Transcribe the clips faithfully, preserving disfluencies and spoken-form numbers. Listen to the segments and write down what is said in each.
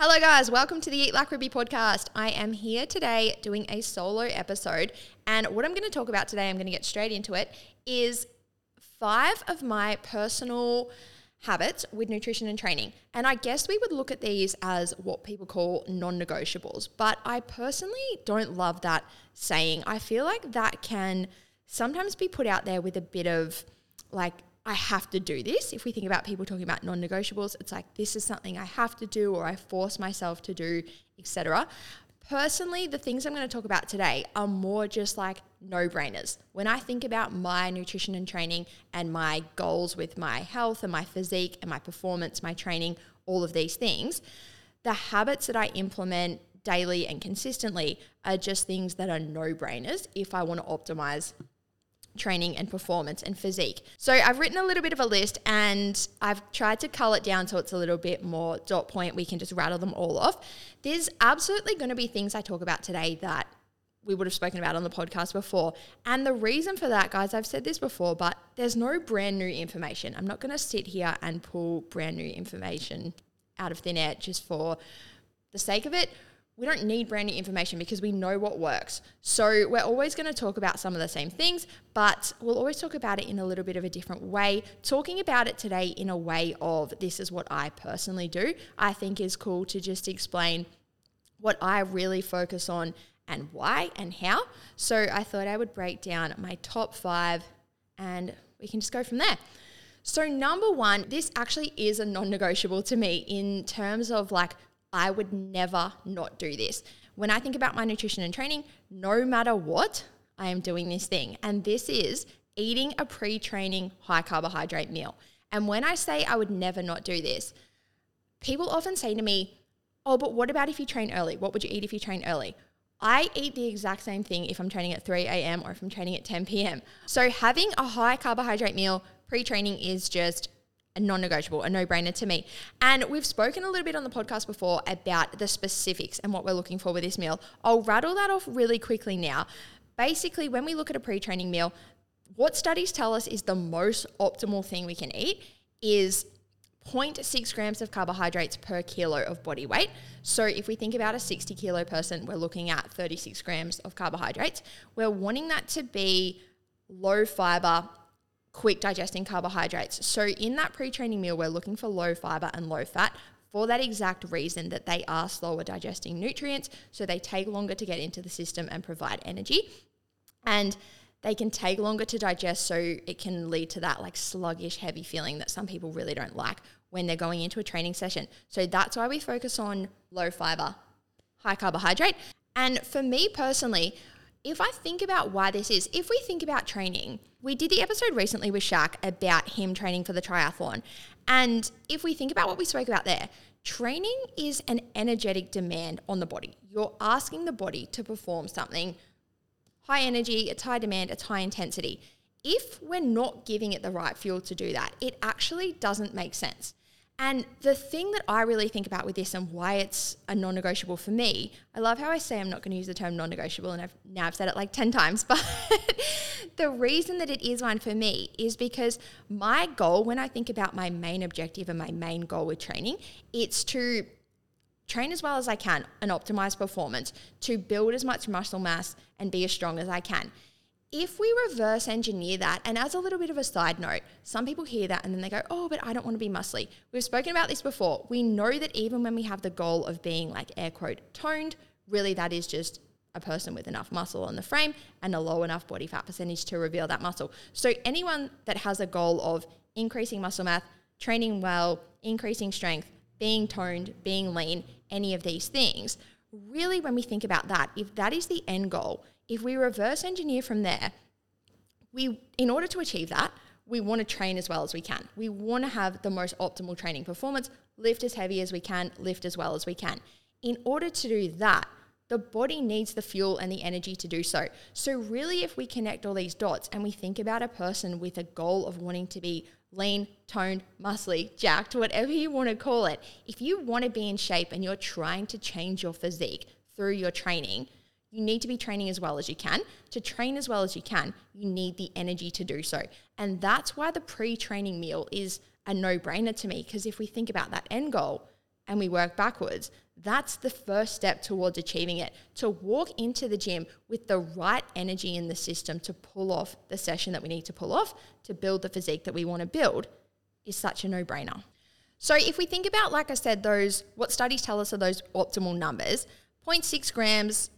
Hello guys, welcome to the Eat Like Ruby podcast. I am here today doing a solo episode, and what I'm going to talk about today, I'm going to get straight into it, is five of my personal habits with nutrition and training. And I guess we would look at these as what people call non-negotiables, but I personally don't love that saying. I feel like that can sometimes be put out there with a bit of like, I have to do this. If we think about people talking about non-negotiables, it's like this is something I have to do or I force myself to do, et cetera. Personally, the things I'm going to talk about today are more just like no-brainers. When I think about my nutrition and training and my goals with my health and my physique and my performance, my training, all of these things, the habits that I implement daily and consistently are just things that are no-brainers if I want to optimize training and performance and physique. So I've written a little bit of a list and I've tried to cull it down so it's a little bit more dot point. We can just rattle them all off. There's absolutely going to be things I talk about today that we would have spoken about on the podcast before. And the reason for that, guys, I've said this before, but there's no brand new information. I'm not going to sit here and pull brand new information out of thin air just for the sake of it. We don't need brand new information because we know what works. So we're always going to talk about some of the same things, but we'll always talk about it in a little bit of a different way. Talking about it today in a way of this is what I personally do, I think is cool to just explain what I really focus on and why and how. So I thought I would break down my top five and we can just go from there. So number one, this actually is a non-negotiable to me in terms of like I would never not do this. When I think about my nutrition and training, no matter what, I am doing this thing. And this is eating a pre-training high carbohydrate meal. And when I say I would never not do this, people often say to me, oh, but what about if you train early? What would you eat if you train early? I eat the exact same thing if I'm training at three a.m. or if I'm training at ten p.m. So having a high carbohydrate meal pre-training is just a non-negotiable, a no-brainer to me. And we've spoken a little bit on the podcast before about the specifics and what we're looking for with this meal. I'll rattle that off really quickly now. Basically, when we look at a pre-training meal, what studies tell us is the most optimal thing we can eat is zero point six grams of carbohydrates per kilo of body weight. So if we think about a sixty kilo person, we're looking at thirty-six grams of carbohydrates. We're wanting that to be low fiber, quick digesting carbohydrates. So in that pre-training meal, we're looking for low fiber and low fat for that exact reason that they are slower digesting nutrients. So they take longer to get into the system and provide energy. And they can take longer to digest. So it can lead to that like sluggish, heavy feeling that some people really don't like when they're going into a training session. So that's why we focus on low fiber, high carbohydrate. And for me personally, if I think about why this is, if we think about training, we did the episode recently with Shaq about him training for the triathlon. And if we think about what we spoke about there, training is an energetic demand on the body. You're asking the body to perform something high energy, it's high demand, it's high intensity. If we're not giving it the right fuel to do that, it actually doesn't make sense. And the thing that I really think about with this and why it's a non-negotiable for me, I love how I say I'm not going to use the term non-negotiable and I've now I've said it like ten times, but the reason that it is one for me is because my goal, when I think about my main objective and my main goal with training, it's to train as well as I can and optimize performance, to build as much muscle mass and be as strong as I can. If we reverse engineer that, and as a little bit of a side note, some people hear that and then they go, oh, but I don't want to be muscly. We've spoken about this before. We know that even when we have the goal of being like air quote toned, really that is just a person with enough muscle on the frame and a low enough body fat percentage to reveal that muscle. So anyone that has a goal of increasing muscle mass, training well, increasing strength, being toned, being lean, any of these things, really when we think about that, if that is the end goal, if we reverse engineer from there, we, in order to achieve that, we want to train as well as we can. We want to have the most optimal training performance, lift as heavy as we can, lift as well as we can. In order to do that, the body needs the fuel and the energy to do so. So really, if we connect all these dots and we think about a person with a goal of wanting to be lean, toned, muscly, jacked, whatever you want to call it, if you want to be in shape and you're trying to change your physique through your training, you need to be training as well as you can. To train as well as you can, you need the energy to do so. And that's why the pre-training meal is a no-brainer to me, because if we think about that end goal and we work backwards. That's the first step towards achieving it, to walk into the gym with the right energy in the system to pull off the session that we need to pull off to build the physique that we want to build is such a no-brainer. So if we think about, like I said, those what studies tell us are those optimal numbers, zero point six grams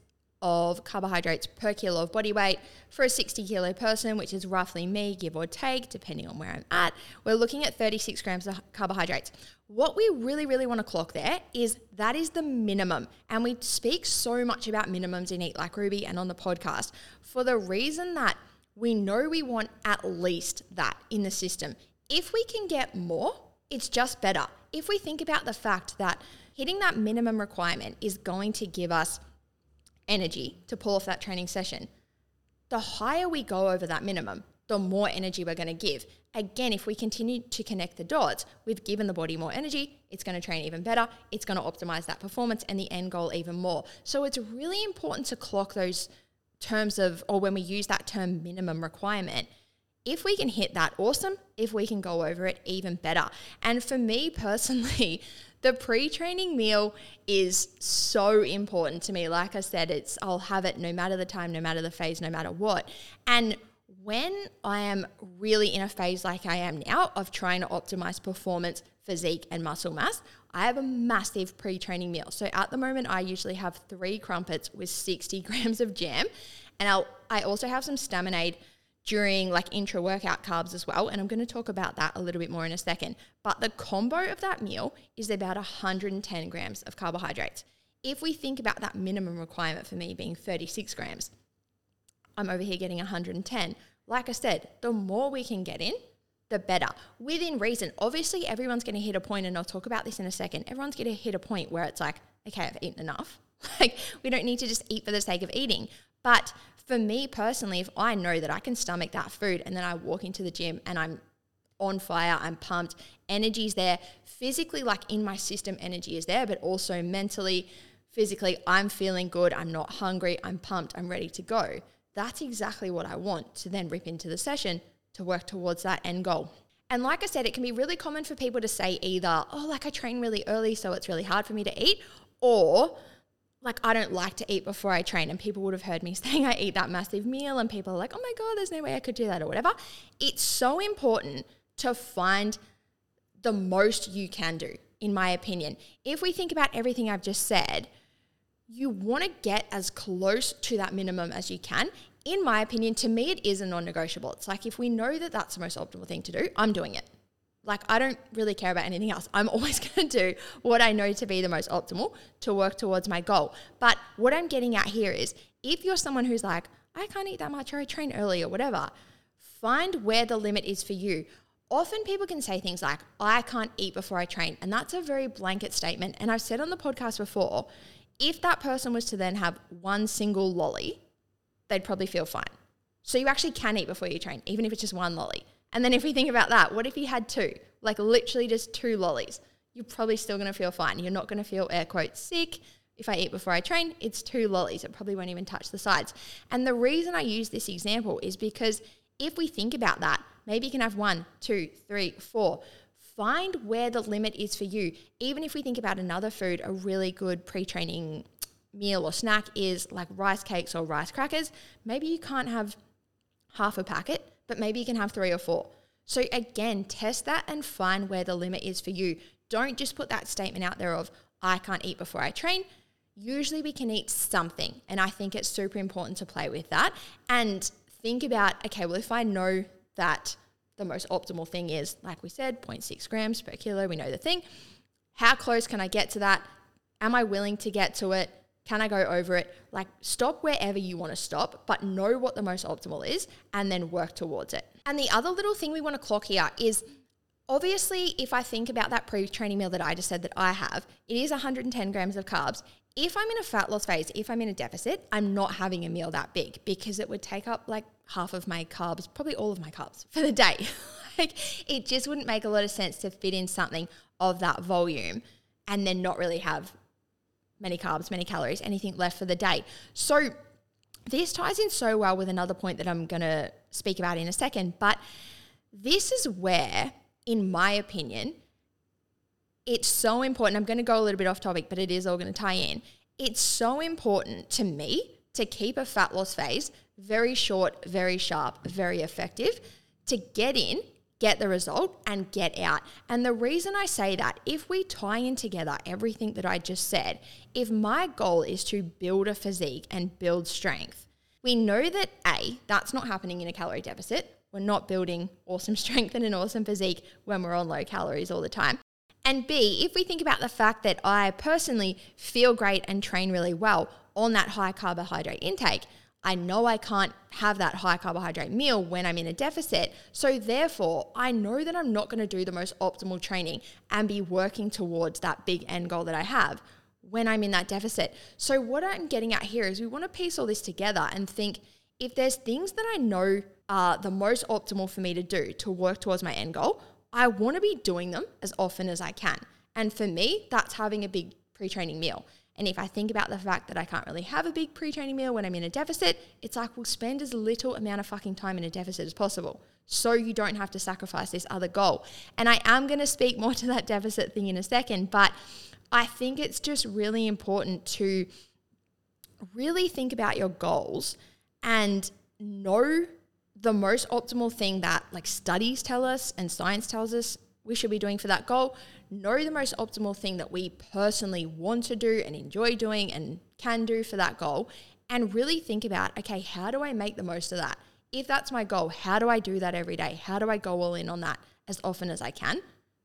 of carbohydrates per kilo of body weight for a sixty kilo person, which is roughly me, give or take, depending on where I'm at, we're looking at thirty-six grams of carbohydrates. What we really, really want to clock there is that is the minimum. And we speak so much about minimums in Eat Like Ruby and on the podcast for the reason that we know we want at least that in the system. If we can get more, it's just better. If we think about the fact that hitting that minimum requirement is going to give us energy to pull off that training session. The higher we go over that minimum, the more energy we're going to give. Again, if we continue to connect the dots, we've given the body more energy, it's going to train even better, it's going to optimize that performance and the end goal even more. So it's really important to clock those terms of, or when we use that term minimum requirement, if we can hit that, awesome. If we can go over it, even better. And for me personally, the pre-training meal is so important to me. Like I said, it's I'll have it no matter the time, no matter the phase, no matter what. And when I am really in a phase like I am now of trying to optimize performance, physique, and muscle mass, I have a massive pre-training meal. So at the moment, I usually have three crumpets with sixty grams of jam. And I'll, I also have some Staminade during like intra-workout carbs as well. And I'm going to talk about that a little bit more in a second. But the combo of that meal is about one hundred ten grams of carbohydrates. If we think about that minimum requirement for me being thirty-six grams, I'm over here getting one hundred ten. Like I said, the more we can get in, the better. Within reason, obviously everyone's going to hit a point, and I'll talk about this in a second, everyone's going to hit a point where it's like, okay, I've eaten enough. Like we don't need to just eat for the sake of eating. But for me personally, if I know that I can stomach that food and then I walk into the gym and I'm on fire, I'm pumped, energy's there, physically, like in my system, energy is there, but also mentally, physically, I'm feeling good, I'm not hungry, I'm pumped, I'm ready to go. That's exactly what I want to then rip into the session to work towards that end goal. And like I said, it can be really common for people to say either, oh, like I train really early, so it's really hard for me to eat, or like I don't like to eat before I train, and people would have heard me saying I eat that massive meal and people are like, oh my God, there's no way I could do that or whatever. It's so important to find the most you can do, in my opinion. If we think about everything I've just said, you want to get as close to that minimum as you can. In my opinion, to me, it is a non-negotiable. It's like if we know that that's the most optimal thing to do, I'm doing it. Like I don't really care about anything else. I'm always going to do what I know to be the most optimal to work towards my goal. But what I'm getting at here is if you're someone who's like, I can't eat that much or I train early or whatever, find where the limit is for you. Often people can say things like, I can't eat before I train. And that's a very blanket statement. And I've said on the podcast before, if that person was to then have one single lolly, they'd probably feel fine. So you actually can eat before you train, even if it's just one lolly. And then if we think about that, what if you had two, like literally just two lollies? You're probably still going to feel fine. You're not going to feel air quotes sick. If I eat before I train, it's two lollies. It probably won't even touch the sides. And the reason I use this example is because if we think about that, maybe you can have one, two, three, four. Find where the limit is for you. Even if we think about another food, a really good pre-training meal or snack is like rice cakes or rice crackers. Maybe you can't have half a packet, but maybe you can have three or four. So again, test that and find where the limit is for you. Don't just put that statement out there of, I can't eat before I train. Usually we can eat something. And I think it's super important to play with that and think about, okay, well, if I know that the most optimal thing is, like we said, zero point six grams per kilo, we know the thing. How close can I get to that? Am I willing to get to it? Can I go over it? Like stop wherever you want to stop, but know what the most optimal is and then work towards it. And the other little thing we want to clock here is obviously if I think about that pre-training meal that I just said that I have, it is one hundred ten grams of carbs. If I'm in a fat loss phase, if I'm in a deficit, I'm not having a meal that big because it would take up like half of my carbs, probably all of my carbs for the day. Like it just wouldn't make a lot of sense to fit in something of that volume and then not really have many carbs, many calories, anything left for the day. So this ties in so well with another point that I'm going to speak about in a second, but this is where, in my opinion, it's so important. I'm going to go a little bit off topic, but it is all going to tie in. It's so important to me to keep a fat loss phase very short, very sharp, very effective, to get in, get the result, and get out. And the reason I say that, if we tie in together everything that I just said, if my goal is to build a physique and build strength, we know that A, that's not happening in a calorie deficit. We're not building awesome strength and an awesome physique when we're on low calories all the time. And B, if we think about the fact that I personally feel great and train really well on that high carbohydrate intake, I know I can't have that high carbohydrate meal when I'm in a deficit. So therefore, I know that I'm not going to do the most optimal training and be working towards that big end goal that I have when I'm in that deficit. So what I'm getting at here is we want to piece all this together and think, if there's things that I know are the most optimal for me to do to work towards my end goal, I want to be doing them as often as I can. And for me, that's having a big pre-training meal. And if I think about the fact that I can't really have a big pre-training meal when I'm in a deficit, it's like, we'll spend as little amount of fucking time in a deficit as possible so you don't have to sacrifice this other goal. And I am going to speak more to that deficit thing in a second, but I think it's just really important to really think about your goals and know the most optimal thing that, like, studies tell us and science tells us we should be doing for that goal. Know the most optimal thing that we personally want to do and enjoy doing and can do for that goal, and really think about, okay, how do I make the most of that? If that's my goal, how do I do that every day? How do I go all in on that as often as I can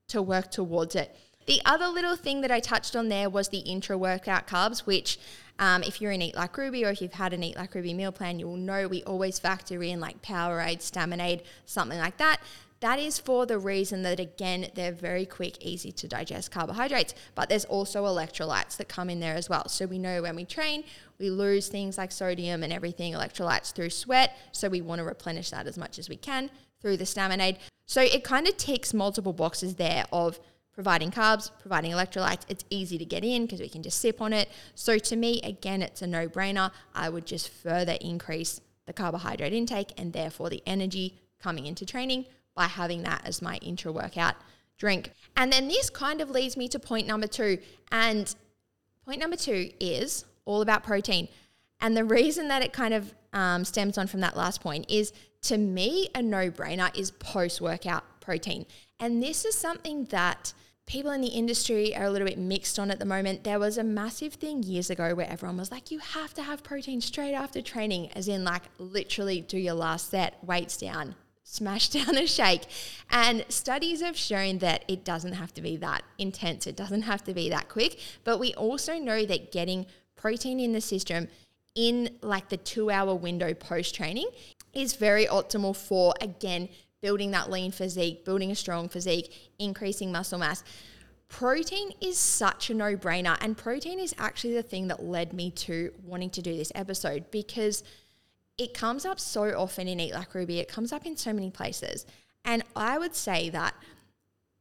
to work towards it? The other little thing that I touched on there was the intra-workout carbs, which um, if you're in Eat Like Ruby or if you've had an Eat Like Ruby meal plan, you will know we always factor in like Powerade, Staminade, something like that. That is for the reason that, again, they're very quick, easy to digest carbohydrates, but there's also electrolytes that come in there as well. So we know when we train, we lose things like sodium and everything, electrolytes through sweat. So we want to replenish that as much as we can through the Staminade. So it kind of ticks multiple boxes there of providing carbs, providing electrolytes. It's easy to get in because we can just sip on it. So to me, again, it's a no-brainer. I would just further increase the carbohydrate intake and therefore the energy coming into training by having that as my intra-workout drink. And then this kind of leads me to point number two. And point number two is all about protein. And the reason that it kind of um, stems on from that last point is, to me, a no-brainer is post-workout protein. And this is something that people in the industry are a little bit mixed on at the moment. There was a massive thing years ago where everyone was like, you have to have protein straight after training, as in like literally do your last set, weights down, smash down a shake. And studies have shown that it doesn't have to be that intense. It doesn't have to be that quick. But we also know that getting protein in the system in like the two hour window post-training is very optimal for, again, building that lean physique, building a strong physique, increasing muscle mass. Protein is such a no-brainer, and protein is actually the thing that led me to wanting to do this episode, because it comes up so often in Eat Like Ruby. It comes up in so many places. And I would say that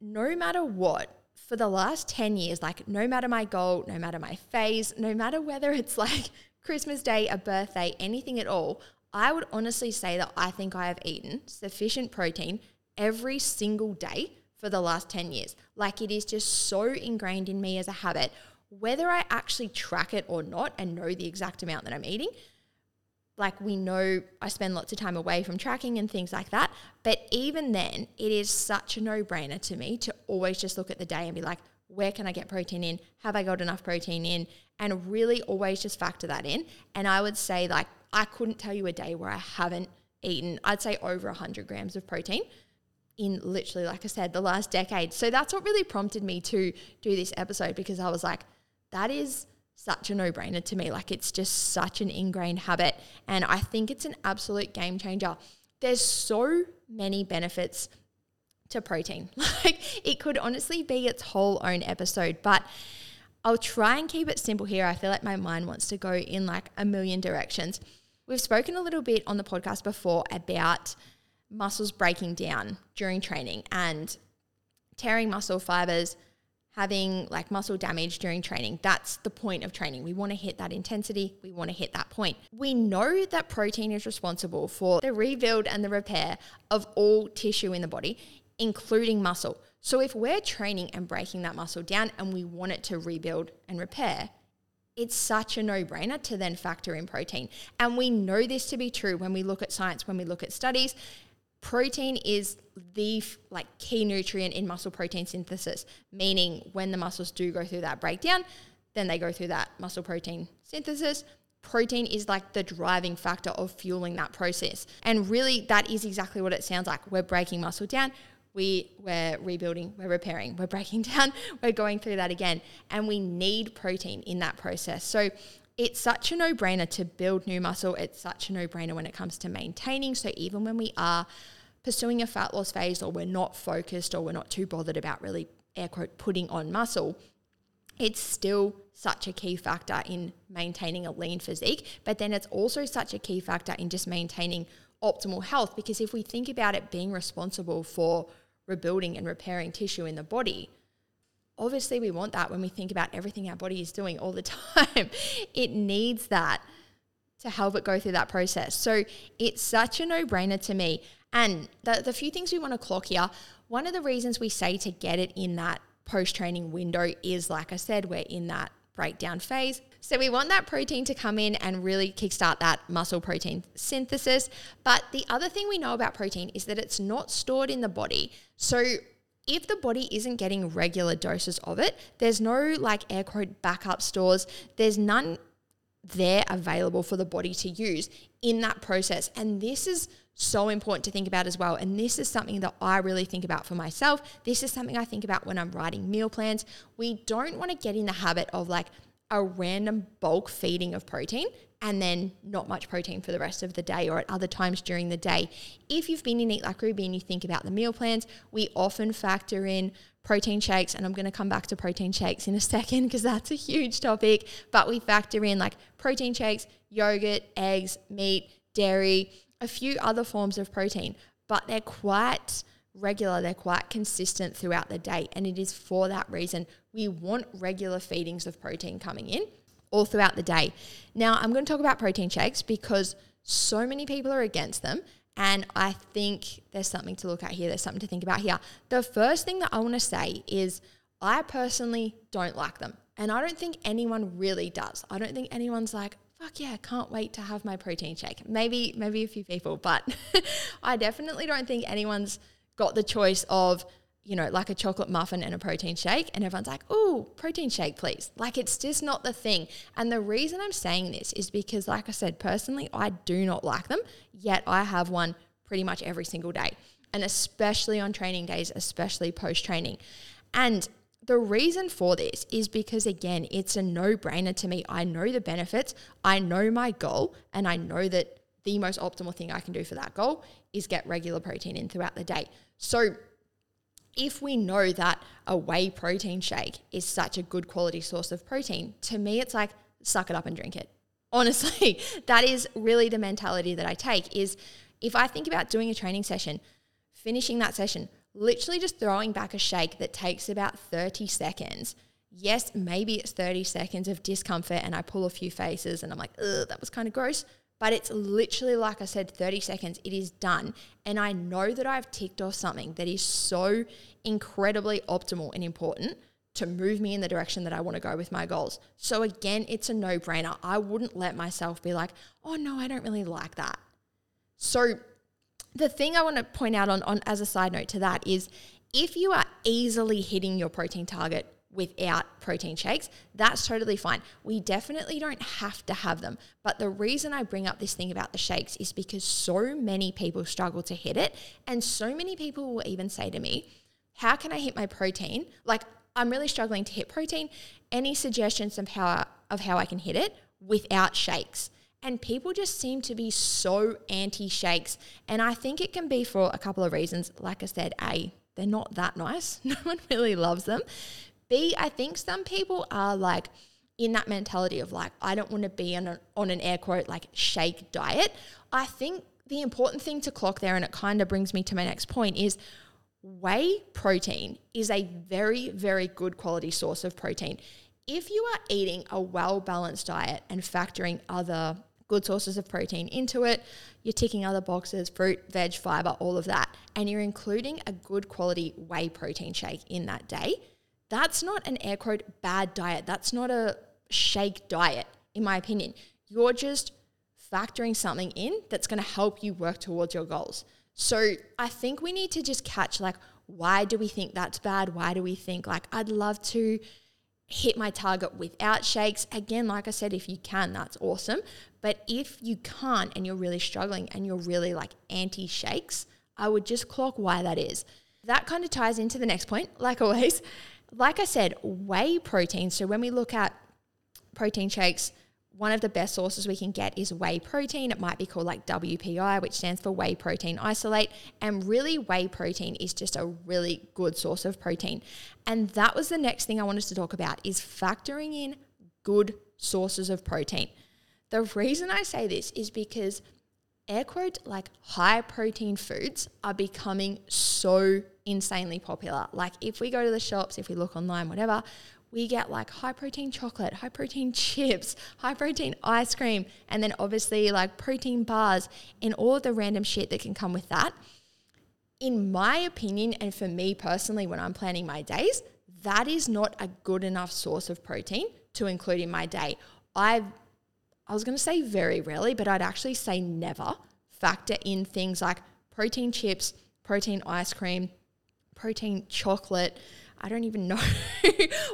no matter what, for the last ten years, like no matter my goal, no matter my phase, no matter whether it's like Christmas Day, a birthday, anything at all, I would honestly say that I think I have eaten sufficient protein every single day for the last ten years. Like, it is just so ingrained in me as a habit, whether I actually track it or not and know the exact amount that I'm eating. Like, we know I spend lots of time away from tracking and things like that. But even then, it is such a no-brainer to me to always just look at the day and be like, where can I get protein in? Have I got enough protein in? And really always just factor that in. And I would say, like, I couldn't tell you a day where I haven't eaten, I'd say, over one hundred grams of protein in literally, like I said, the last decade. So that's what really prompted me to do this episode, because I was like, that is such a no-brainer to me. Like, it's just such an ingrained habit, and I think it's an absolute game changer. There's so many benefits to protein. Like, it could honestly be its whole own episode, but I'll try and keep it simple here. I feel like my mind wants to go in like a million directions. We've spoken a little bit on the podcast before about muscles breaking down during training and tearing muscle fibers, having like muscle damage during training. That's the point of training. We want to hit that intensity. We want to hit that point. We know that protein is responsible for the rebuild and the repair of all tissue in the body, including muscle. So if we're training and breaking that muscle down and we want it to rebuild and repair, it's such a no-brainer to then factor in protein. And we know this to be true when we look at science, when we look at studies. Protein is the like key nutrient in muscle protein synthesis, meaning when the muscles do go through that breakdown, then they go through that muscle protein synthesis. Protein is like the driving factor of fueling that process. And really, that is exactly what it sounds like. We're breaking muscle down, we, we're rebuilding, we're repairing, we're breaking down, we're going through that again. And we need protein in that process. So it's such a no-brainer to build new muscle. It's such a no-brainer when it comes to maintaining. So even when we are pursuing a fat loss phase, or we're not focused, or we're not too bothered about really, air quote, putting on muscle, it's still such a key factor in maintaining a lean physique. But then it's also such a key factor in just maintaining optimal health, because if we think about it being responsible for rebuilding and repairing tissue in the body, obviously we want that when we think about everything our body is doing all the time. It needs that to help it go through that process. So it's such a no-brainer to me. And the, the few things we want to clock here, one of the reasons we say to get it in that post-training window is, like I said, we're in that breakdown phase. So we want that protein to come in and really kickstart that muscle protein synthesis. But the other thing we know about protein is that it's not stored in the body. So if the body isn't getting regular doses of it, there's no like air quote backup stores. There's none there available for the body to use in that process. And this is so important to think about as well. And this is something that I really think about for myself. This is something I think about when I'm writing meal plans. We don't want to get in the habit of like a random bulk feeding of protein and then not much protein for the rest of the day or at other times during the day. If you've been in Eat Like Ruby and you think about the meal plans, we often factor in protein shakes, and I'm going to come back to protein shakes in a second because that's a huge topic, but we factor in like protein shakes, yogurt, eggs, meat, dairy, a few other forms of protein, but they're quite regular, they're quite consistent throughout the day, and it is for that reason we want regular feedings of protein coming in all throughout the day. Now, I'm going to talk about protein shakes because so many people are against them, and I think there's something to look at here, there's something to think about here. The first thing that I want to say is I personally don't like them, and I don't think anyone really does. I don't think anyone's like, fuck yeah, I can't wait to have my protein shake. Maybe, maybe a few people, but I definitely don't think anyone's got the choice of, you know, like a chocolate muffin and a protein shake, and everyone's like, oh, protein shake, please. Like, it's just not the thing. And the reason I'm saying this is because, like I said, personally, I do not like them, yet I have one pretty much every single day, and especially on training days, especially post-training. And the reason for this is because, again, it's a no-brainer to me. I know the benefits, I know my goal, and I know that the most optimal thing I can do for that goal is get regular protein in throughout the day. So if we know that a whey protein shake is such a good quality source of protein, to me it's like, suck it up and drink it. Honestly, that is really the mentality that I take, is if I think about doing a training session, finishing that session, literally just throwing back a shake that takes about thirty seconds. Yes, maybe it's thirty seconds of discomfort and I pull a few faces and I'm like, ugh, that was kind of gross. But it's literally, like I said, thirty seconds, it is done. And I know that I've ticked off something that is so incredibly optimal and important to move me in the direction that I want to go with my goals. So again, it's a no-brainer. I wouldn't let myself be like, oh no, I don't really like that. So the thing I want to point out on, on as a side note to that is, if you are easily hitting your protein target without protein shakes, that's totally fine. We definitely don't have to have them. But the reason I bring up this thing about the shakes is because so many people struggle to hit it. And so many people will even say to me, how can I hit my protein? Like, I'm really struggling to hit protein. Any suggestions of how, of how I can hit it without shakes? And people just seem to be so anti-shakes. And I think it can be for a couple of reasons. Like I said, A, they're not that nice. No one really loves them. B, I think some people are like in that mentality of like, I don't want to be on, a, on an air quote like shake diet. I think the important thing to clock there, and it kind of brings me to my next point, is whey protein is a very, very good quality source of protein. If you are eating a well-balanced diet and factoring other good sources of protein into it, you're ticking other boxes, fruit, veg, fibre, all of that, and you're including a good quality whey protein shake in that day, that's not an air quote bad diet. That's not a shake diet, in my opinion. You're just factoring something in that's going to help you work towards your goals. So I think we need to just catch, like, why do we think that's bad? Why do we think, like, I'd love to hit my target without shakes? Again, like I said, if you can, that's awesome. But if you can't and you're really struggling and you're really, like, anti-shakes, I would just clock why that is. That kind of ties into the next point, like always. Like I said, whey protein. So when we look at protein shakes, one of the best sources we can get is whey protein. It might be called like W P I, which stands for whey protein isolate. And really, whey protein is just a really good source of protein. And that was the next thing I wanted to talk about, is factoring in good sources of protein. The reason I say this is because air quote, like, high protein foods are becoming so insanely popular. Like, if we go to the shops, if we look online, whatever, we get like high protein chocolate, high protein chips, high protein ice cream, and then obviously like protein bars and all of the random shit that can come with that. In my opinion, and for me personally, when I'm planning my days, that is not a good enough source of protein to include in my day. I've, I was going to say very rarely, but I'd actually say never factor in things like protein chips, protein ice cream, protein chocolate. I don't even know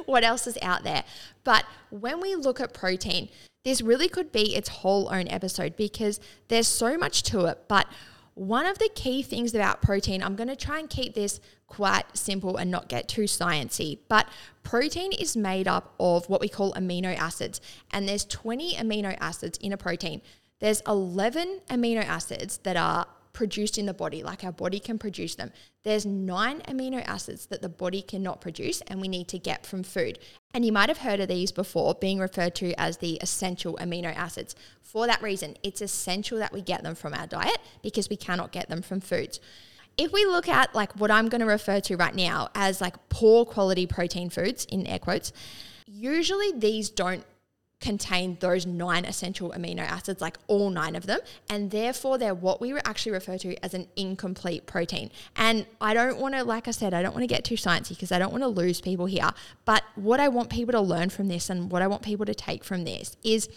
what else is out there. But when we look at protein, this really could be its whole own episode because there's so much to it. But one of the key things about protein, I'm going to try and keep this quite simple and not get too sciencey, but protein is made up of what we call amino acids. And there's twenty amino acids in a protein. There's eleven amino acids that are produced in the body, like our body can produce them. There's nine amino acids that the body cannot produce and we need to get from food. And you might have heard of these before, being referred to as the essential amino acids. For that reason, it's essential that we get them from our diet because we cannot get them from foods. If we look at like what I'm going to refer to right now as like poor quality protein foods, in air quotes, usually these don't contain those nine essential amino acids, like all nine of them, and therefore they're what we actually refer to as an incomplete protein. And I don't want to, like I said, I don't want to get too sciencey because I don't want to lose people here, but what I want people to learn from this and what I want people to take from this is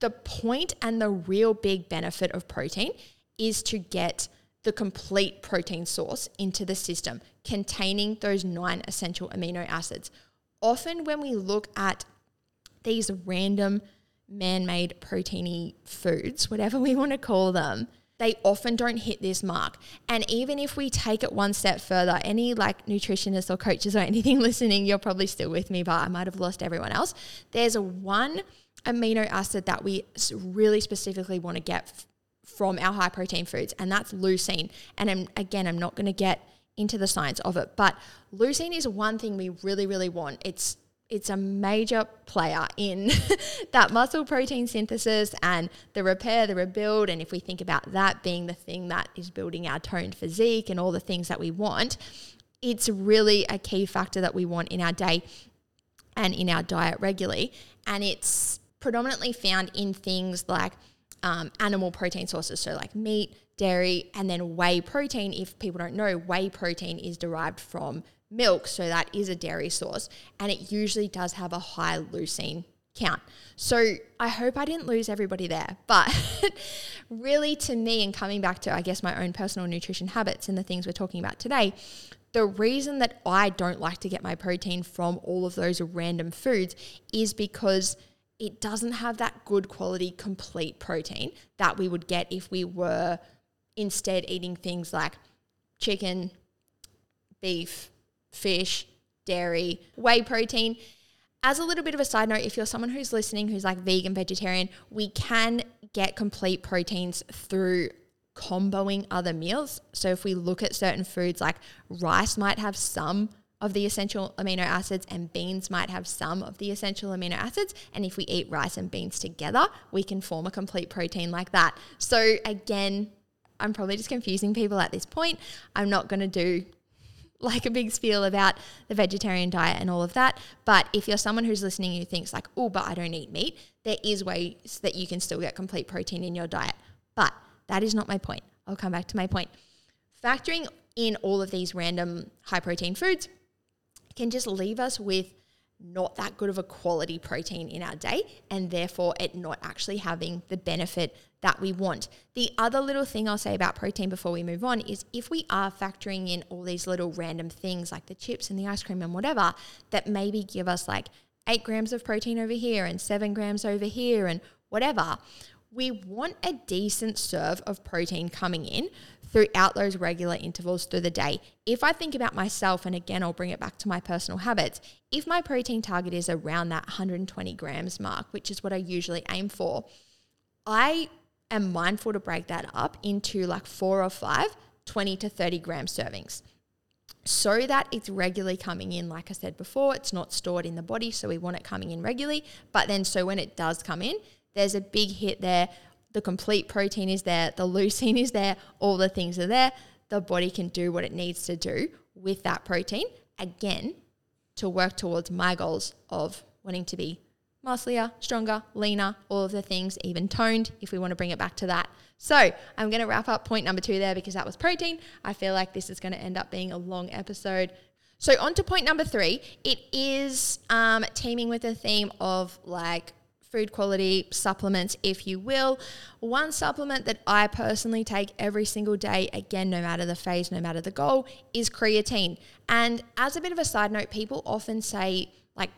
the point and the real big benefit of protein is to get the complete protein source into the system containing those nine essential amino acids. Often when we look at these random man-made proteiny foods, whatever we want to call them, they often don't hit this mark. And even if we take it one step further, any like nutritionists or coaches or anything listening, you're probably still with me, but I might have lost everyone else. There's a one amino acid that we really specifically want to get f- from our high protein foods, and that's leucine. And I'm, again, I'm not going to get into the science of it, but leucine is one thing we really, really want. It's It's a major player in that muscle protein synthesis and the repair, the rebuild. And if we think about that being the thing that is building our toned physique and all the things that we want, it's really a key factor that we want in our day and in our diet regularly. And it's predominantly found in things like um, animal protein sources, so like meat, dairy, and then whey protein. If people don't know, whey protein is derived from milk, so that is a dairy source, and it usually does have a high leucine count. So I hope I didn't lose everybody there, but really, to me, and coming back to, I guess, my own personal nutrition habits and the things we're talking about today, the reason that I don't like to get my protein from all of those random foods is because it doesn't have that good quality complete protein that we would get if we were instead eating things like chicken, beef, fish, dairy, whey protein. As a little bit of a side note, if you're someone who's listening who's like vegan, vegetarian, we can get complete proteins through comboing other meals. So if we look at certain foods, like rice might have some of the essential amino acids and beans might have some of the essential amino acids. And if we eat rice and beans together, we can form a complete protein like that. So again, I'm probably just confusing people at this point. I'm not going to do like a big spiel about the vegetarian diet and all of that. But if you're someone who's listening who thinks like, oh, but I don't eat meat, there is ways that you can still get complete protein in your diet. But that is not my point. I'll come back to my point. Factoring in all of these random high protein foods can just leave us with not that good of a quality protein in our day, and therefore it not actually having the benefit that we want. The other little thing I'll say about protein before we move on is if we are factoring in all these little random things like the chips and the ice cream and whatever that maybe give us like eight grams of protein over here and seven grams over here and whatever, we want a decent serve of protein coming in throughout those regular intervals through the day. If I think about myself, and again, I'll bring it back to my personal habits, if my protein target is around that one hundred twenty grams mark, which is what I usually aim for, I am mindful to break that up into like four or five twenty to thirty gram servings so that it's regularly coming in. Like I said before, it's not stored in the body, so we want it coming in regularly. But then so when it does come in, there's a big hit there. The complete protein is there, the leucine is there, all the things are there. The body can do what it needs to do with that protein, again, to work towards my goals of wanting to be musclier, stronger, leaner, all of the things, even toned, if we want to bring it back to that. So I'm going to wrap up point number two there because that was protein. I feel like this is going to end up being a long episode. So on to point number three. It is um, teaming with the theme of like food quality supplements, if you will. One supplement that I personally take every single day, again, no matter the phase, no matter the goal, is creatine. And as a bit of a side note, people often say, like,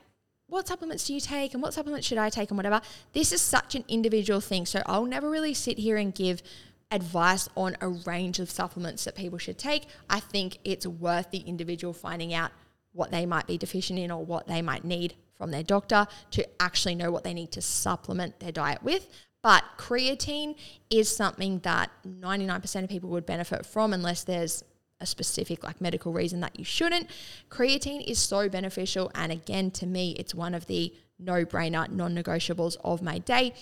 what supplements do you take and what supplements should I take and whatever. This is such an individual thing. So I'll never really sit here and give advice on a range of supplements that people should take. I think it's worth the individual finding out what they might be deficient in or what they might need from their doctor to actually know what they need to supplement their diet with. But creatine is something that ninety-nine percent of people would benefit from unless there's a specific like medical reason that you shouldn't. Creatine is so beneficial, and again, to me, it's one of the no-brainer, non-negotiables of my day.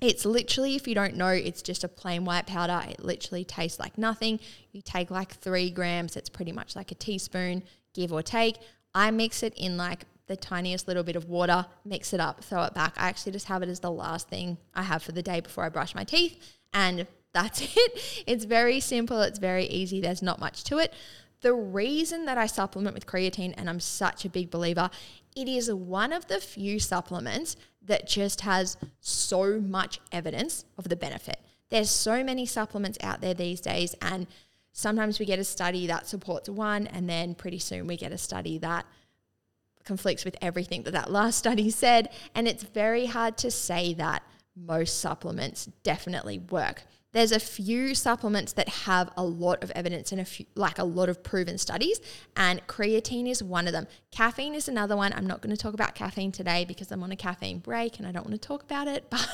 It's literally, if you don't know, it's just a plain white powder. It literally tastes like nothing. You take like three grams. It's pretty much like a teaspoon, give or take. I mix it in like the tiniest little bit of water, mix it up, throw it back. I actually just have it as the last thing I have for the day before I brush my teeth, and that's it. It's very simple. It's very easy. There's not much to it. The reason that I supplement with creatine, and I'm such a big believer, it is one of the few supplements that just has so much evidence of the benefit. There's so many supplements out there these days, and sometimes we get a study that supports one, and then pretty soon we get a study that conflicts with everything that that last study said, and it's very hard to say that most supplements definitely work. There's a few supplements that have a lot of evidence and a few, like a lot of proven studies, and creatine is one of them. Caffeine is another one. I'm not going to talk about caffeine today because I'm on a caffeine break and I don't want to talk about it, but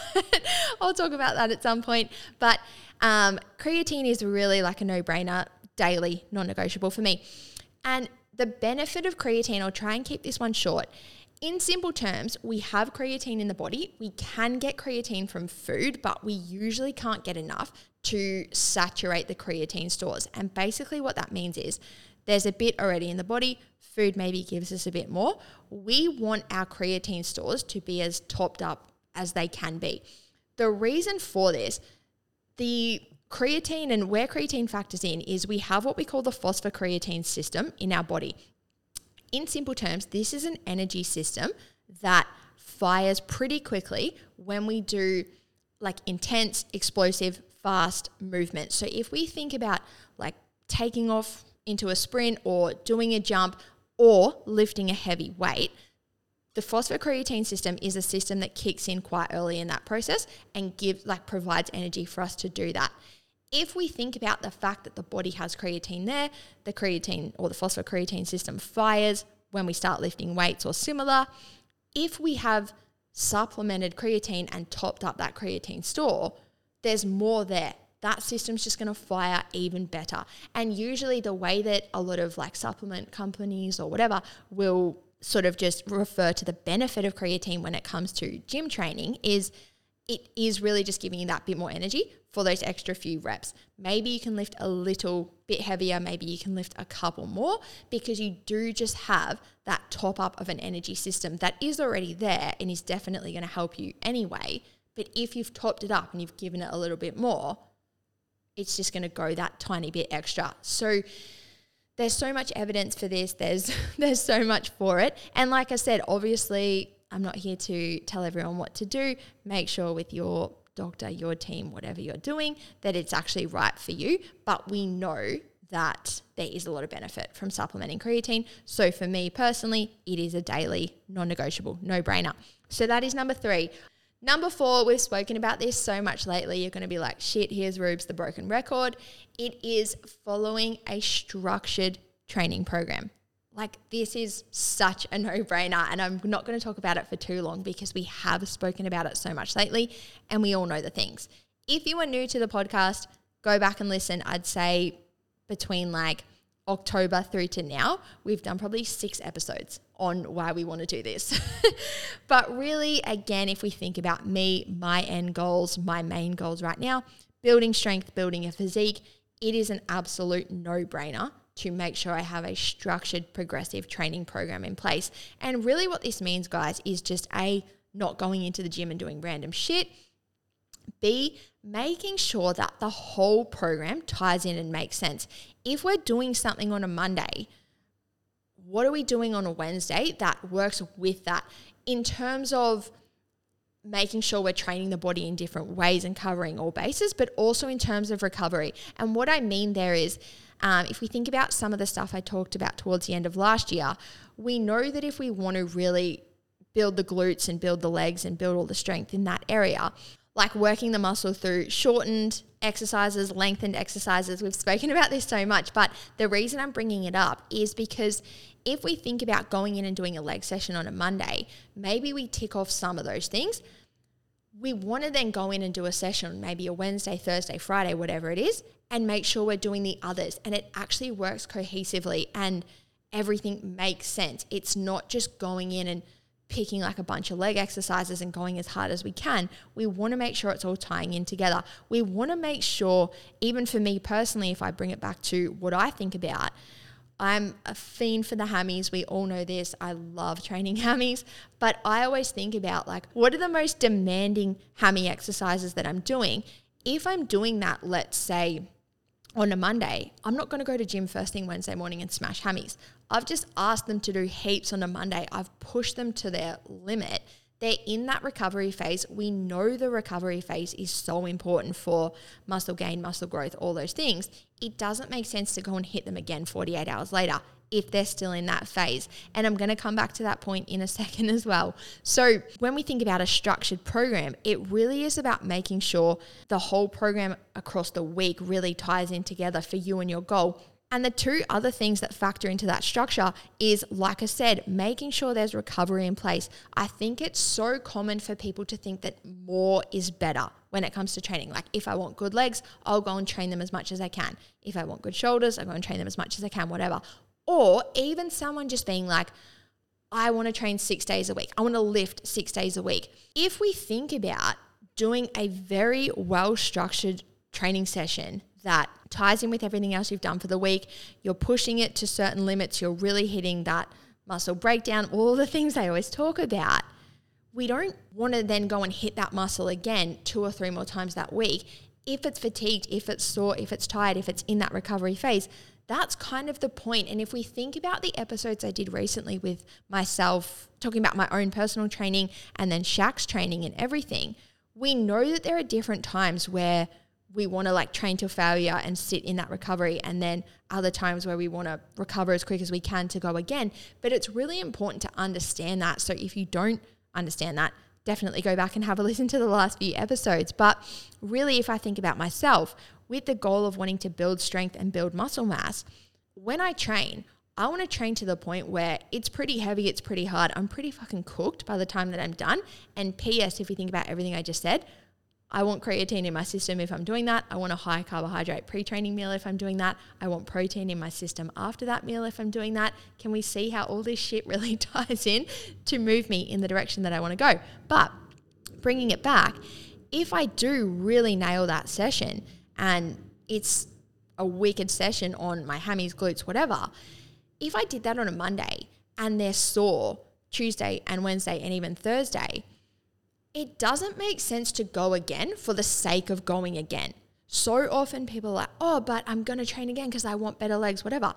I'll talk about that at some point. But um, creatine is really like a no-brainer, daily, non-negotiable for me. And the benefit of creatine, I'll try and keep this one short. In simple terms, we have creatine in the body. We can get creatine from food, but we usually can't get enough to saturate the creatine stores. And basically what that means is there's a bit already in the body. Food maybe gives us a bit more. We want our creatine stores to be as topped up as they can be. The reason for this, the creatine and where creatine factors in is we have what we call the phosphocreatine system in our body. In simple terms, this is an energy system that fires pretty quickly when we do like intense, explosive, fast movement. So if we think about like taking off into a sprint or doing a jump or lifting a heavy weight, the phosphocreatine system is a system that kicks in quite early in that process and gives like provides energy for us to do that. If we think about the fact that the body has creatine there, the creatine or the phosphocreatine system fires when we start lifting weights or similar. If we have supplemented creatine and topped up that creatine store, there's more there. That system's just going to fire even better. And usually the way that a lot of like supplement companies or whatever will sort of just refer to the benefit of creatine when it comes to gym training is it is really just giving you that bit more energy for those extra few reps. Maybe you can lift a little bit heavier, maybe you can lift a couple more, because you do just have that top up of an energy system that is already there and is definitely going to help you anyway. But if you've topped it up and you've given it a little bit more, it's just going to go that tiny bit extra. So there's so much evidence for this. There's there's so much for it. And like I said, obviously I'm not here to tell everyone what to do. Make sure with your doctor, your team, whatever you're doing, that it's actually right for you. But we know that there is a lot of benefit from supplementing creatine. So for me personally, it is a daily non-negotiable, no-brainer. So that is number three. Number four, we've spoken about this so much lately, you're going to be like, shit, here's Rubes, the broken record. It is following a structured training program. Like, this is such a no-brainer, and I'm not going to talk about it for too long because we have spoken about it so much lately and we all know the things. If you are new to the podcast, go back and listen. I'd say between like October through to now, we've done probably six episodes on why we want to do this. But really, again, if we think about me, my end goals, my main goals right now, building strength, building a physique, it is an absolute no-brainer to make sure I have a structured, progressive training program in place. And really what this means, guys, is just A, not going into the gym and doing random shit. B, making sure that the whole program ties in and makes sense. If we're doing something on a Monday, what are we doing on a Wednesday that works with that in terms of making sure we're training the body in different ways and covering all bases, but also in terms of recovery? And what I mean there is, um, if we think about some of the stuff I talked about towards the end of last year, we know that if we want to really build the glutes and build the legs and build all the strength in that area, like working the muscle through shortened exercises, lengthened exercises. We've spoken about this so much, but the reason I'm bringing it up is because if we think about going in and doing a leg session on a Monday, maybe we tick off some of those things. We want to then go in and do a session, maybe a Wednesday, Thursday, Friday, whatever it is, and make sure we're doing the others. And it actually works cohesively and everything makes sense. It's not just going in and picking like a bunch of leg exercises and going as hard as we can. We want to make sure it's all tying in together. We want to make sure, even for me personally, if I bring it back to what I think about, I'm a fiend for the hammies. We all know this. I love training hammies, but I always think about like, what are the most demanding hammy exercises that I'm doing? If I'm doing that, let's say on a Monday, I'm not going to go to gym first thing Wednesday morning and smash hammies. I've just asked them to do heaps on a Monday. I've pushed them to their limit. They're in that recovery phase. We know the recovery phase is so important for muscle gain, muscle growth, all those things. It doesn't make sense to go and hit them again forty-eight hours later if they're still in that phase. And I'm going to come back to that point in a second as well. So when we think about a structured program, it really is about making sure the whole program across the week really ties in together for you and your goal. And the two other things that factor into that structure is, like I said, making sure there's recovery in place. I think it's so common for people to think that more is better when it comes to training. Like, if I want good legs, I'll go and train them as much as I can. If I want good shoulders, I'll go and train them as much as I can, whatever. Or even someone just being like, I want to train six days a week. I want to lift six days a week. If we think about doing a very well-structured training session that ties in with everything else you've done for the week, you're pushing it to certain limits, you're really hitting that muscle breakdown, all the things they always talk about. We don't want to then go and hit that muscle again two or three more times that week. If it's fatigued, if it's sore, if it's tired, if it's in that recovery phase, that's kind of the point. And if we think about the episodes I did recently with myself, talking about my own personal training and then Shaq's training and everything, we know that there are different times where we want to like train till failure and sit in that recovery, and then other times where we want to recover as quick as we can to go again. But it's really important to understand that. So if you don't understand that, definitely go back and have a listen to the last few episodes. But really, if I think about myself with the goal of wanting to build strength and build muscle mass, when I train, I want to train to the point where it's pretty heavy, it's pretty hard. I'm pretty fucking cooked by the time that I'm done. And P S, if you think about everything I just said, I want creatine in my system if I'm doing that. I want a high carbohydrate pre-training meal if I'm doing that. I want protein in my system after that meal if I'm doing that. Can we see how all this shit really ties in to move me in the direction that I want to go? But bringing it back, if I do really nail that session and it's a wicked session on my hammies, glutes, whatever, if I did that on a Monday and they're sore Tuesday and Wednesday and even Thursday, it doesn't make sense to go again for the sake of going again. So often people are like, oh, but I'm going to train again because I want better legs, whatever.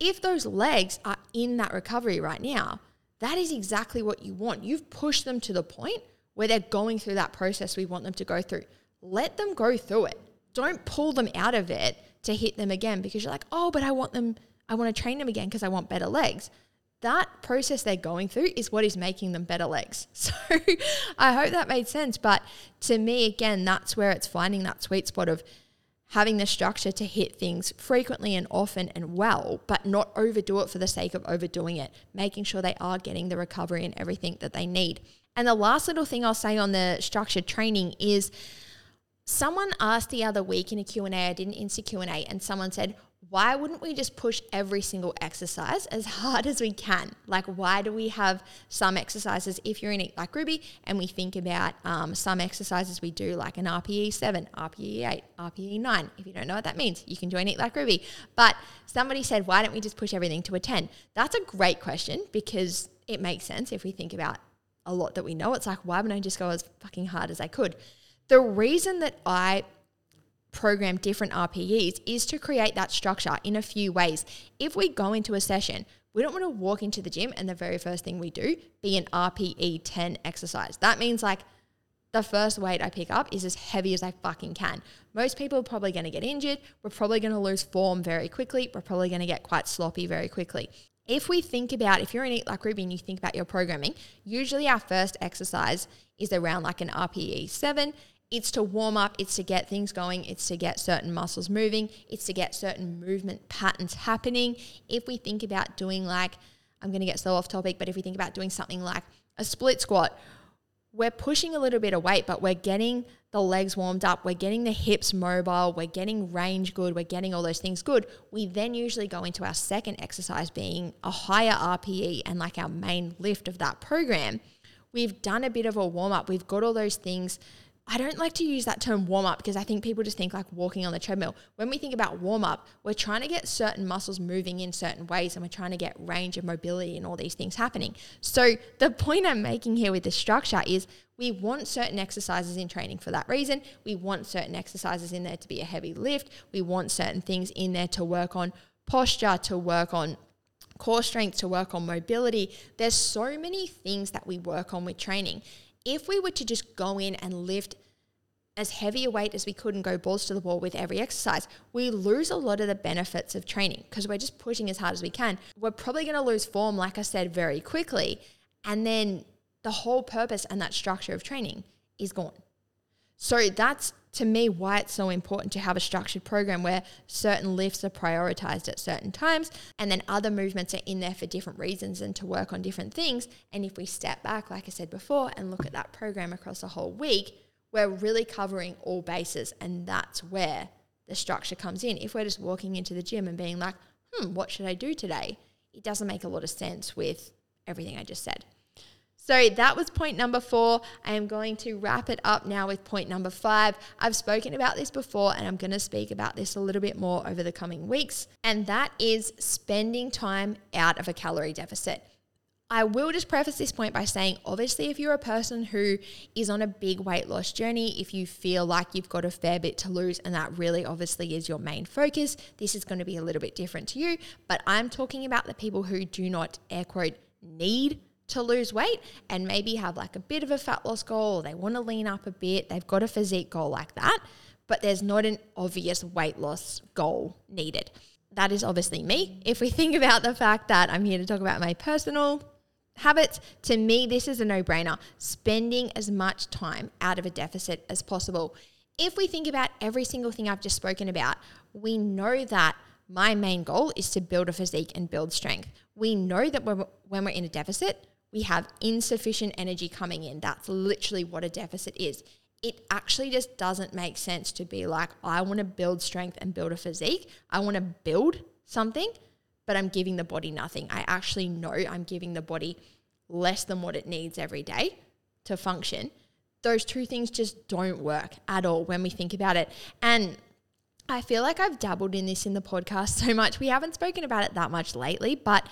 If those legs are in that recovery right now, that is exactly what you want. You've pushed them to the point where they're going through that process we want them to go through. Let them go through it. Don't pull them out of it to hit them again because you're like, oh, but I want them, I want to train them again because I want better legs. That process they're going through is what is making them better legs. So I hope that made sense. But to me, again, that's where it's finding that sweet spot of having the structure to hit things frequently and often and well, but not overdo it for the sake of overdoing it, making sure they are getting the recovery and everything that they need. And the last little thing I'll say on the structured training is someone asked the other week in a Q and A, I did an Insta Q and A, and someone said, why wouldn't we just push every single exercise as hard as we can? Like, why do we have some exercises if you're in Eat Like Ruby and we think about um, some exercises we do like an R P E seven, R P E eight, R P E nine. If you don't know what that means, you can join Eat Like Ruby. But somebody said, why don't we just push everything to a ten? That's a great question because it makes sense if we think about a lot that we know. It's like, why wouldn't I just go as fucking hard as I could? The reason that I program different R P Es is to create that structure in a few ways. If we go into a session, we don't want to walk into the gym and the very first thing we do be an R P E ten exercise. That means like the first weight I pick up is as heavy as I fucking can. Most people are probably going to get injured. We're probably going to lose form very quickly. We're probably going to get quite sloppy very quickly. If we think about, if you're in Eat Like Ruby and you think about your programming, usually our first exercise is around like an R P E seven. It's to warm up, it's to get things going, it's to get certain muscles moving, it's to get certain movement patterns happening. If we think about doing like, I'm going to get so off topic, but if we think about doing something like a split squat, we're pushing a little bit of weight, but we're getting the legs warmed up, we're getting the hips mobile, we're getting range good, we're getting all those things good. We then usually go into our second exercise being a higher R P E and like our main lift of that program. We've done a bit of a warm up, we've got all those things. I don't like to use that term warm up because I think people just think like walking on the treadmill. When we think about warm up, we're trying to get certain muscles moving in certain ways and we're trying to get range of mobility and all these things happening. So the point I'm making here with the structure is we want certain exercises in training for that reason. We want certain exercises in there to be a heavy lift. We want certain things in there to work on posture, to work on core strength, to work on mobility. There's so many things that we work on with training. If we were to just go in and lift as heavy a weight as we could and go balls to the wall with every exercise, we lose a lot of the benefits of training because we're just pushing as hard as we can. We're probably going to lose form, like I said, very quickly. And then the whole purpose and that structure of training is gone. So that's, to me, why it's so important to have a structured program where certain lifts are prioritized at certain times and then other movements are in there for different reasons and to work on different things. And if we step back, like I said before, and look at that program across the whole week, we're really covering all bases, and that's where the structure comes in. If we're just walking into the gym and being like, hmm, what should I do today? It doesn't make a lot of sense with everything I just said. So that was point number four. I am going to wrap it up now with point number five. I've spoken about this before and I'm going to speak about this a little bit more over the coming weeks. And that is spending time out of a calorie deficit. I will just preface this point by saying, obviously, if you're a person who is on a big weight loss journey, if you feel like you've got a fair bit to lose and that really obviously is your main focus, this is going to be a little bit different to you. But I'm talking about the people who do not, air quote, need to lose weight and maybe have like a bit of a fat loss goal, or they want to lean up a bit, they've got a physique goal like that, but there's not an obvious weight loss goal needed. That is obviously me. If we think about the fact that I'm here to talk about my personal habits, to me, this is a no-brainer. Spending as much time out of a deficit as possible. If we think about every single thing I've just spoken about, we know that my main goal is to build a physique and build strength. We know that when we're in a deficit, we have insufficient energy coming in. That's literally what a deficit is. It actually just doesn't make sense to be like, I want to build strength and build a physique. I want to build something, but I'm giving the body nothing. I actually know I'm giving the body less than what it needs every day to function. those two things just don't work at all when we think about it. And I feel like I've dabbled in this in the podcast so much. We haven't spoken about it that much lately, but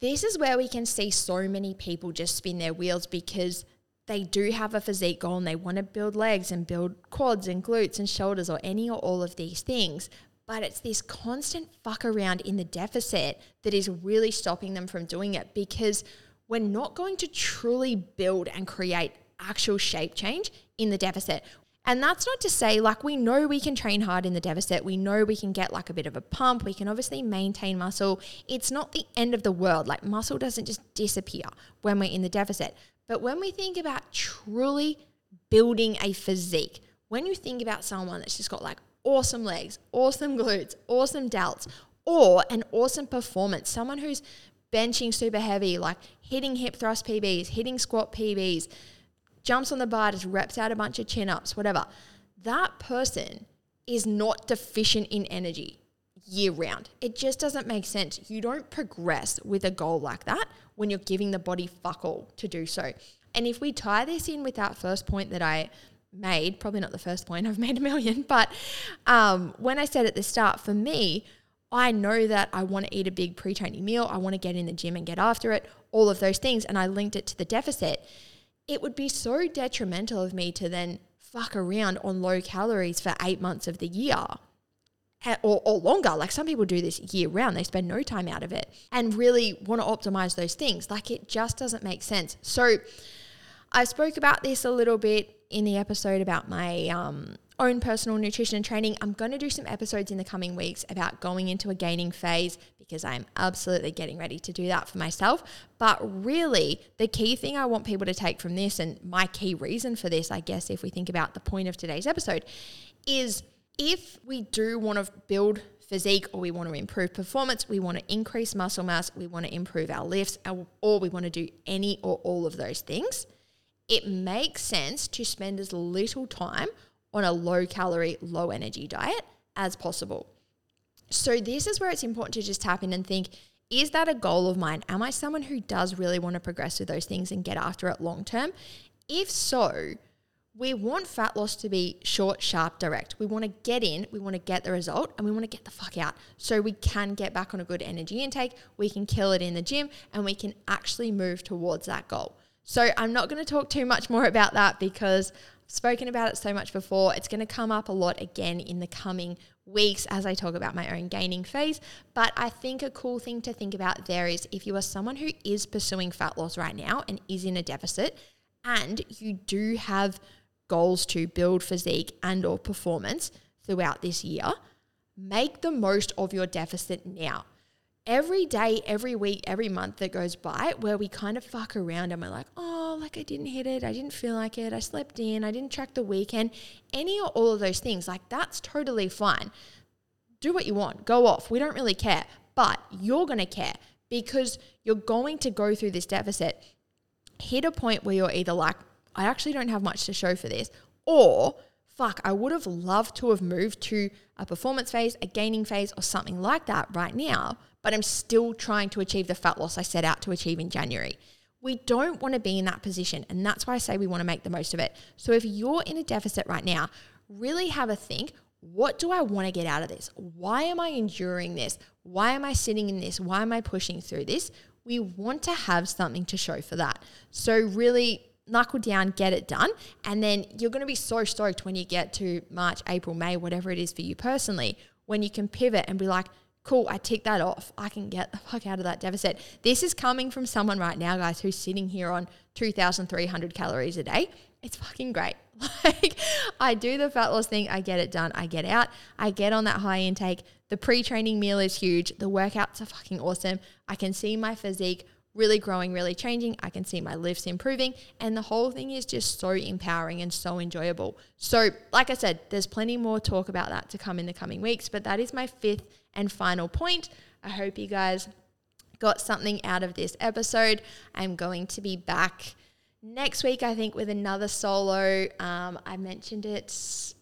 this is where we can see so many people just spin their wheels because they do have a physique goal and they want to build legs and build quads and glutes and shoulders or any or all of these things. But it's this constant fuck around in the deficit that is really stopping them from doing it, because we're not going to truly build and create actual shape change in the deficit. And that's not to say, like, we know we can train hard in the deficit. We know we can get like a bit of a pump. We can obviously maintain muscle. It's not the end of the world. Like, muscle doesn't just disappear when we're in the deficit. But when we think about truly building a physique, when you think about someone that's just got like awesome legs, awesome glutes, awesome delts, or an awesome performance, someone who's benching super heavy, like hitting hip thrust P Bs, hitting squat P Bs, jumps on the bar, just reps out a bunch of chin-ups, whatever, that person is not deficient in energy year-round. It just doesn't make sense. You don't progress with a goal like that when you're giving the body fuck all to do so. And if we tie this in with that first point that I made, probably not the first point, I've made a million, but um, when I said at the start, for me, I know that I want to eat a big pre-training meal, I want to get in the gym and get after it, all of those things, and I linked it to the deficit. It would be so detrimental of me to then fuck around on low calories for eight months of the year or, or longer. Like, some people do this year round. They spend no time out of it and really want to optimize those things. Like, it just doesn't make sense. So I spoke about this a little bit in the episode about my um, own personal nutrition and training. I'm going to do some episodes in the coming weeks about going into a gaining phase, because I'm absolutely getting ready to do that for myself. But really, the key thing I want people to take from this, and my key reason for this, I guess, if we think about the point of today's episode, is if we do want to build physique, or we want to improve performance, we want to increase muscle mass, we want to improve our lifts, or we want to do any or all of those things, it makes sense to spend as little time on a low-calorie, low-energy diet as possible. So this is where it's important to just tap in and think, is that a goal of mine? Am I someone who does really want to progress with those things and get after it long-term? If so, we want fat loss to be short, sharp, direct. We want to get in, we want to get the result, and we want to get the fuck out so we can get back on a good energy intake, we can kill it in the gym, and we can actually move towards that goal. So I'm not going to talk too much more about that because I've spoken about it so much before. It's going to come up a lot again in the coming weeks as I talk about my own gaining phase. But I think a cool thing to think about there is, if you are someone who is pursuing fat loss right now and is in a deficit, and you do have goals to build physique and or performance throughout this year, make the most of your deficit now. Every day, every week, every month that goes by where we kind of fuck around and we're like, oh, like I didn't hit it, I didn't feel like it, I slept in, I didn't track the weekend, any or all of those things, like, that's totally fine. Do what you want, go off, we don't really care, but you're going to care because you're going to go through this deficit, hit a point where you're either like, I actually don't have much to show for this, or fuck, I would have loved to have moved to a performance phase, a gaining phase, or something like that right now, but I'm still trying to achieve the fat loss I set out to achieve in January. We don't want to be in that position, and that's why I say we want to make the most of it. So if you're in a deficit right now, really have a think, what do I want to get out of this? Why am I enduring this? Why am I sitting in this? Why am I pushing through this? We want to have something to show for that. So really knuckle down, get it done, and then you're going to be so stoked when you get to March, April, May, whatever it is for you personally, when you can pivot and be like, cool, I tick that off. I can get the fuck out of that deficit. This is coming from someone right now, guys, who's sitting here on two thousand three hundred calories a day. It's fucking great. Like, I do the fat loss thing. I get it done. I get out. I get on that high intake. The pre-training meal is huge. The workouts are fucking awesome. I can see my physique really growing, really changing. I can see my lifts improving. And the whole thing is just so empowering and so enjoyable. So like I said, there's plenty more talk about that to come in the coming weeks, but that is my fifth and final point. I hope you guys got something out of this episode. I'm going to be back Next week, I think, with another solo. Um, I mentioned it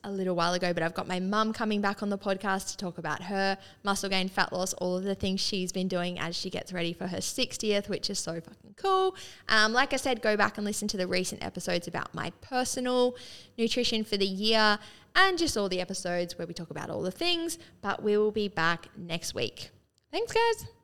a little while ago, but I've got my mum coming back on the podcast to talk about her muscle gain, fat loss, all of the things she's been doing as she gets ready for her sixtieth, which is so fucking cool. Um, like I said, go back and listen to the recent episodes about my personal nutrition for the year and just all the episodes where we talk about all the things. But we will be back next week. Thanks, guys.